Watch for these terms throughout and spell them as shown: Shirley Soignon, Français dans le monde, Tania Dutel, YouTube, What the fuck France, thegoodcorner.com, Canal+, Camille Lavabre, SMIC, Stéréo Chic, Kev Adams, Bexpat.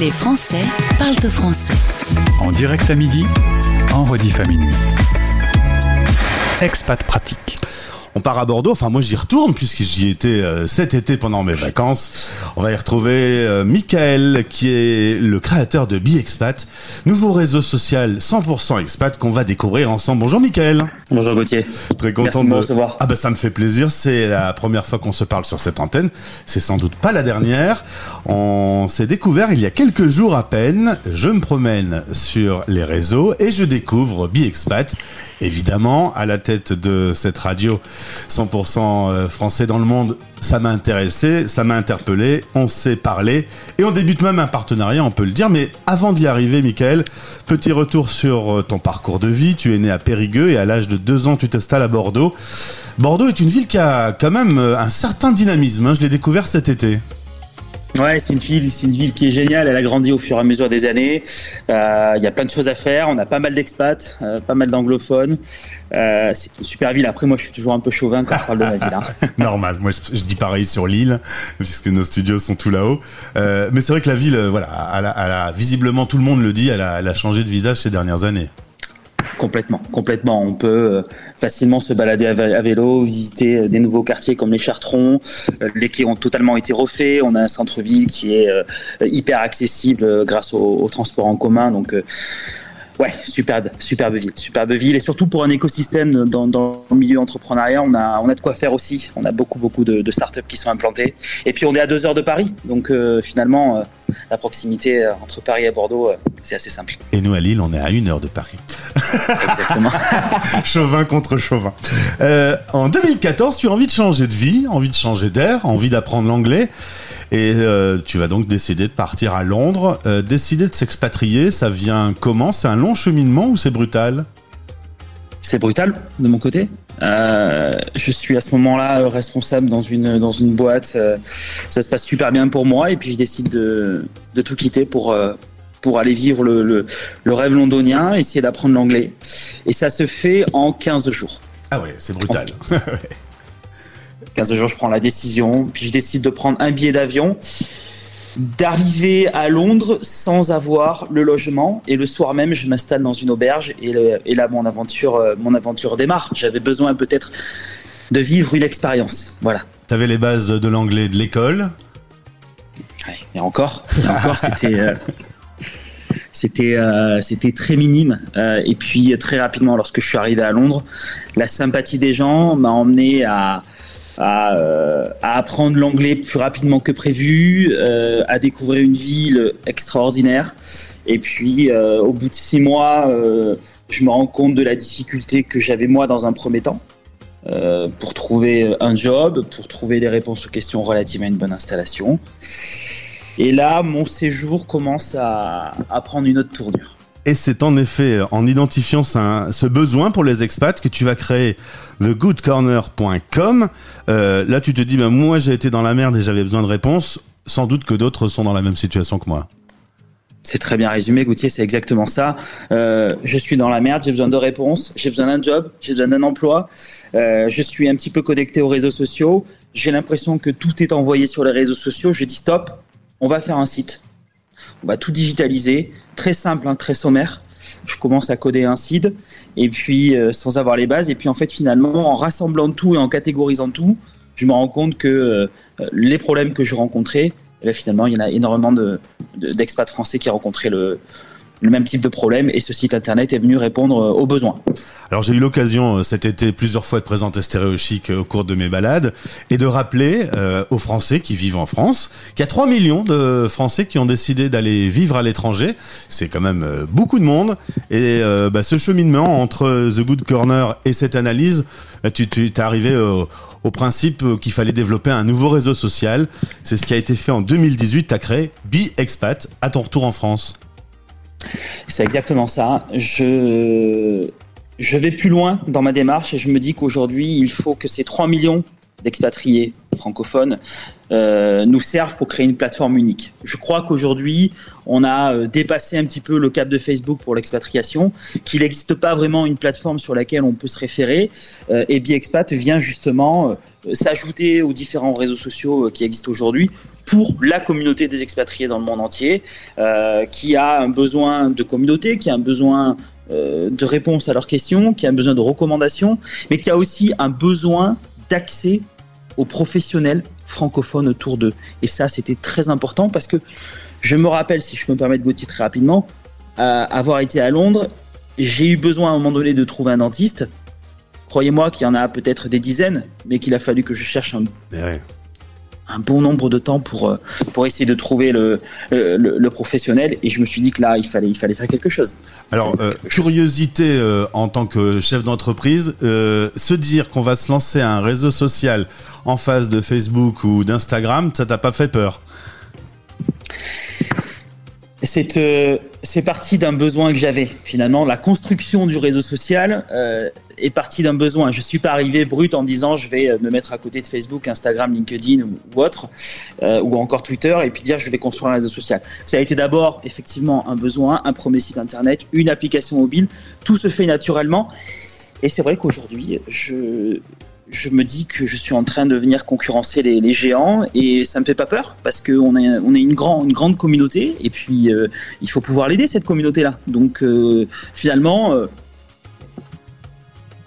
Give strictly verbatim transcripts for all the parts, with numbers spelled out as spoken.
Les Français parlent au français. En direct à midi, en rediff à minuit. Expat pratique. On part à Bordeaux, enfin moi j'y retourne puisque j'y étais euh, cet été pendant mes vacances. On va y retrouver euh, Michael qui est le créateur de Bexpat, nouveau réseau social cent pour cent expat qu'on va découvrir ensemble. Bonjour Michael. Bonjour Gauthier. Très content Merci de me recevoir. Ah ben ça me fait plaisir, c'est la première fois qu'on se parle sur cette antenne, c'est sans doute pas la dernière. On s'est découvert il y a quelques jours à peine, je me promène sur les réseaux et je découvre Bexpat, évidemment à la tête de cette radio cent pour cent français dans le monde, ça m'a intéressé, ça m'a interpellé, on s'est parlé et on débute même un partenariat, on peut le dire. Mais avant d'y arriver, Michael, petit retour sur ton parcours de vie. Tu es né à Périgueux et à l'âge de deux ans, tu t'installes à Bordeaux. Bordeaux est une ville qui a quand même un certain dynamisme, hein, je l'ai découvert cet été. Ouais, c'est une ville, c'est une ville qui est géniale. Elle a grandi au fur et à mesure des années. Euh, il y a plein de choses à faire. On a pas mal d'expats, euh, pas mal d'anglophones. Euh, c'est une super ville. Après, moi, je suis toujours un peu chauvin quand je parle de ma ville. Hein. Normal. Moi, je, je dis pareil sur Lille, puisque nos studios sont tout là-haut. Euh, mais c'est vrai que la ville, voilà, elle a, elle a, visiblement, tout le monde le dit, elle a, elle a changé de visage ces dernières années. Complètement, complètement. On peut facilement se balader à vélo, visiter des nouveaux quartiers comme les Chartrons, les qui ont totalement été refaits. On a un centre-ville qui est hyper accessible grâce au, au transport en commun. Donc, ouais, superbe, superbe ville, superbe ville. Et surtout pour un écosystème dans, dans le milieu entrepreneuriat, on a, on a de quoi faire aussi. On a beaucoup, beaucoup de, de startups qui sont implantées. Et puis, on est à deux heures de Paris. Donc, euh, finalement, euh, la proximité entre Paris et Bordeaux, euh, c'est assez simple. Et nous, à Lille, on est à une heure de Paris. Exactement. Chauvin contre chauvin. Euh, en deux mille quatorze, tu as envie de changer de vie, envie de changer d'air, envie d'apprendre l'anglais. Et euh, tu vas donc décider de partir à Londres. Euh, décider de s'expatrier, ça vient comment ? C'est un long cheminement ou c'est brutal ? C'est brutal de mon côté. Euh, je suis à ce moment-là responsable dans une, dans une boîte. Euh, ça se passe super bien pour moi et puis je décide de, de tout quitter pour... Euh, pour aller vivre le, le, le rêve londonien, essayer d'apprendre l'anglais. Et ça se fait en quinze jours. Ah ouais, c'est brutal. En quinze jours, je prends la décision, puis je décide de prendre un billet d'avion, d'arriver à Londres sans avoir le logement. Et le soir même, je m'installe dans une auberge et, le, et là, mon aventure, mon aventure démarre. J'avais besoin peut-être de vivre une expérience. Voilà. Tu avais les bases de l'anglais de l'école ? Ouais, et encore, et encore c'était... Euh, C'était, euh, c'était très minime. Euh, et puis, très rapidement, lorsque je suis arrivé à Londres, la sympathie des gens m'a emmené à, à, euh, à apprendre l'anglais plus rapidement que prévu, euh, à découvrir une ville extraordinaire. Et puis, euh, au bout de six mois, euh, je me rends compte de la difficulté que j'avais moi dans un premier temps euh, pour trouver un job, pour trouver des réponses aux questions relatives à une bonne installation. Et là, mon séjour commence à, à prendre une autre tournure. Et c'est en effet en identifiant ce, ce besoin pour les expats que tu vas créer the good corner point com. Euh, là, tu te dis, bah, moi, j'ai été dans la merde et j'avais besoin de réponses. Sans doute que d'autres sont dans la même situation que moi. C'est très bien résumé, Gauthier, c'est exactement ça. Euh, je suis dans la merde, j'ai besoin de réponses, j'ai besoin d'un job, j'ai besoin d'un emploi. Euh, je suis un petit peu connecté aux réseaux sociaux. J'ai l'impression que tout est envoyé sur les réseaux sociaux. Je dis stop. On va faire un site, on va tout digitaliser, très simple, hein, très sommaire. Je commence à coder un site et puis euh, sans avoir les bases. Et puis en fait, finalement, en rassemblant tout et en catégorisant tout, je me rends compte que euh, les problèmes que je rencontrais, eh bien, finalement, il y en a énormément de, de, d'expats français qui rencontraient le... le même type de problème et ce site internet est venu répondre aux besoins. Alors j'ai eu l'occasion cet été plusieurs fois de présenter Stéréo Chic au cours de mes balades et de rappeler euh, aux Français qui vivent en France qu'il y a trois millions de Français qui ont décidé d'aller vivre à l'étranger. C'est quand même euh, beaucoup de monde et euh, bah, ce cheminement entre The Good Corner et cette analyse, bah, tu, tu t'es arrivé euh, au principe qu'il fallait développer un nouveau réseau social. C'est ce qui a été fait en deux mille dix-huit. Tu as créé Bexpat à ton retour en France. C'est exactement ça. Je, je vais plus loin dans ma démarche et je me dis qu'aujourd'hui, il faut que ces trois millions d'expatriés francophones euh, nous servent pour créer une plateforme unique. Je crois qu'aujourd'hui, on a dépassé un petit peu le cap de Facebook pour l'expatriation, qu'il n'existe pas vraiment une plateforme sur laquelle on peut se référer. Euh, et Bexpat vient justement euh, s'ajouter aux différents réseaux sociaux euh, qui existent aujourd'hui pour la communauté des expatriés dans le monde entier, euh, qui a un besoin de communauté, qui a un besoin euh, de réponse à leurs questions, qui a un besoin de recommandations, mais qui a aussi un besoin d'accès aux professionnels francophones autour d'eux. Et ça, c'était très important parce que je me rappelle, si je peux me permettre de vous titrer rapidement, euh, avoir été à Londres, j'ai eu besoin à un moment donné de trouver un dentiste. Croyez-moi qu'il y en a peut-être des dizaines, mais qu'il a fallu que je cherche un... Mais ouais. un bon nombre de temps pour, pour essayer de trouver le, le, le professionnel. Et je me suis dit que là, il fallait, il fallait faire quelque chose. Alors, euh, quelque curiosité euh, en tant que chef d'entreprise, euh, se dire qu'on va se lancer à un réseau social en face de Facebook ou d'Instagram, ça t'a pas fait peur? C'est, euh, c'est parti d'un besoin que j'avais, finalement. La construction du réseau social euh, est partie d'un besoin. Je ne suis pas arrivé brut en disant je vais me mettre à côté de Facebook, Instagram, LinkedIn ou, ou autre, euh, ou encore Twitter, et puis dire je vais construire un réseau social. Ça a été d'abord, effectivement, un besoin, un premier site internet, une application mobile. Tout se fait naturellement. Et c'est vrai qu'aujourd'hui, je... je me dis que je suis en train de venir concurrencer les, les géants, et ça me fait pas peur parce qu'on est on est une grande une grande communauté, et puis euh, il faut pouvoir l'aider, cette communauté là. Donc euh, finalement euh,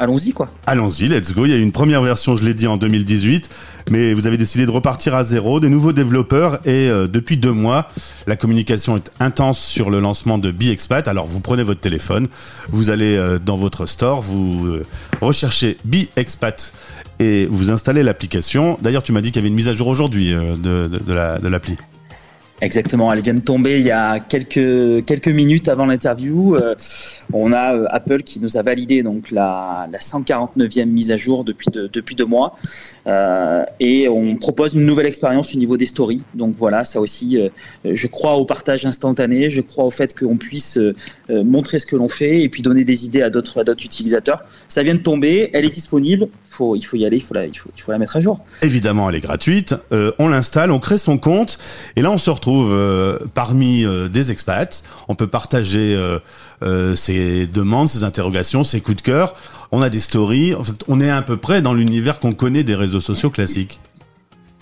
allons-y quoi. Allons-y, let's go. Il y a eu une première version, je l'ai dit, en deux mille dix-huit, mais vous avez décidé de repartir à zéro, des nouveaux développeurs, et euh, depuis deux mois, la communication est intense sur le lancement de Bexpat. Alors vous prenez votre téléphone, vous allez euh, dans votre store, vous euh, recherchez Bexpat et vous installez l'application. D'ailleurs, tu m'as dit qu'il y avait une mise à jour aujourd'hui euh, de, de, de, la, de l'appli. Exactement, elle vient de tomber il y a quelques quelques minutes avant l'interview. Euh, on a euh, Apple qui nous a validé donc la la cent quarante-neuvième mise à jour depuis de, depuis deux mois, euh, et on propose une nouvelle expérience au niveau des stories. Donc voilà, ça aussi, euh, je crois au partage instantané, je crois au fait qu'on puisse euh, montrer ce que l'on fait et puis donner des idées à d'autres à d'autres utilisateurs. Ça vient de tomber, elle est disponible. Faut, il faut y aller, il faut, la, il, faut, il faut la mettre à jour. Évidemment, elle est gratuite. Euh, on l'installe, on crée son compte, et là on se retrouve euh, parmi euh, des expats. On peut partager euh, euh, ses demandes, ses interrogations, ses coups de cœur. On a des stories. En fait, on est à peu près dans l'univers qu'on connaît des réseaux sociaux classiques.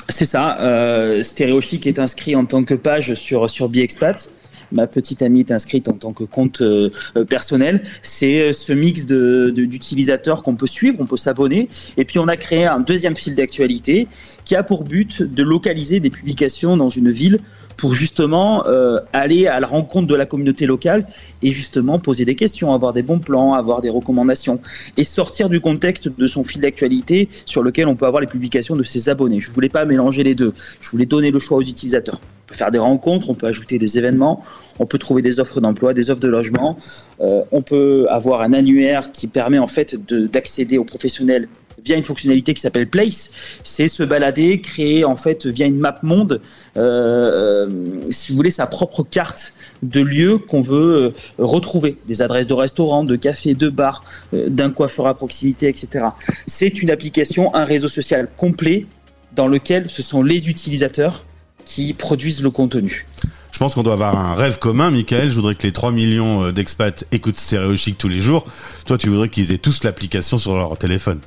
C'est ça. Euh, Stéréo Chic est inscrit en tant que page sur sur Bexpat. Ma petite amie est inscrite en tant que compte euh, personnel. C'est ce mix de, de, d'utilisateurs qu'on peut suivre, on peut s'abonner. Et puis, on a créé un deuxième fil d'actualité qui a pour but de localiser des publications dans une ville pour justement euh, aller à la rencontre de la communauté locale et justement poser des questions, avoir des bons plans, avoir des recommandations et sortir du contexte de son fil d'actualité sur lequel on peut avoir les publications de ses abonnés. Je ne voulais pas mélanger les deux. Je voulais donner le choix aux utilisateurs. On peut faire des rencontres, on peut ajouter des événements, on peut trouver des offres d'emploi, des offres de logement, euh, on peut avoir un annuaire qui permet en fait de, d'accéder aux professionnels via une fonctionnalité qui s'appelle Place. C'est se balader, créer en fait via une map monde, euh, si vous voulez, sa propre carte de lieux qu'on veut euh, retrouver, des adresses de restaurants, de cafés, de bars, euh, d'un coiffeur à proximité, et cetera. C'est une application, un réseau social complet dans lequel ce sont les utilisateurs qui produisent le contenu. Je pense qu'on doit avoir un rêve commun, Michael. Je voudrais que les trois millions d'expats écoutent Stéréo Chic tous les jours. Toi, tu voudrais qu'ils aient tous l'application sur leur téléphone.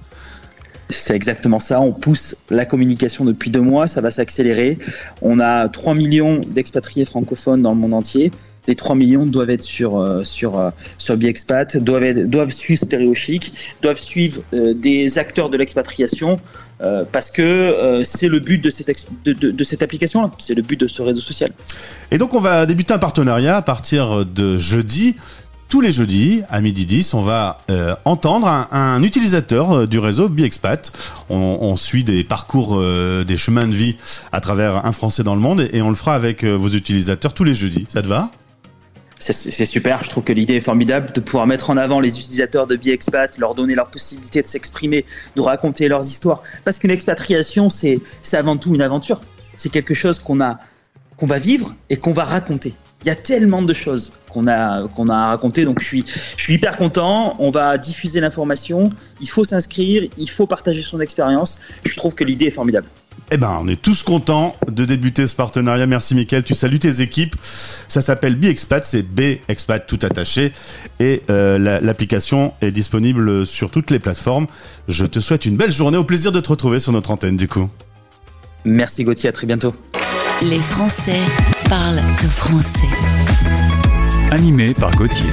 C'est exactement ça. On pousse la communication depuis deux mois. Ça va s'accélérer. On a trois millions d'expatriés francophones dans le monde entier. Les trois millions doivent être sur, sur, sur Bexpat, doivent, être, doivent suivre Stéréo Chic, doivent suivre euh, des acteurs de l'expatriation, euh, parce que euh, c'est le but de cette, ex- de, de, de cette application-là, c'est le but de ce réseau social. Et donc on va débuter un partenariat à partir de jeudi. Tous les jeudis, à midi dix, on va euh, entendre un, un utilisateur euh, du réseau Bexpat. On, on suit des parcours, euh, des chemins de vie à travers un Français dans le monde, et, et on le fera avec euh, vos utilisateurs tous les jeudis. Ça te va ? C'est, c'est super, je trouve que l'idée est formidable de pouvoir mettre en avant les utilisateurs de Bexpat, leur donner leur possibilité de s'exprimer, de raconter leurs histoires. Parce qu'une expatriation, c'est, c'est avant tout une aventure. C'est quelque chose qu'on a, qu'on va vivre et qu'on va raconter. Il y a tellement de choses qu'on a, qu'on a racontées, donc je suis, je suis hyper content. On va diffuser l'information, il faut s'inscrire, il faut partager son expérience. Je trouve que l'idée est formidable. Eh ben, on est tous contents de débuter ce partenariat. Merci Mickaël, tu salues tes équipes. Ça s'appelle Bexpat, c'est Bexpat tout attaché. Et euh, la, l'application est disponible sur toutes les plateformes. Je te souhaite une belle journée, au plaisir de te retrouver sur notre antenne du coup. Merci Gauthier, à très bientôt. Les Français parlent de français. Animé par Gauthier.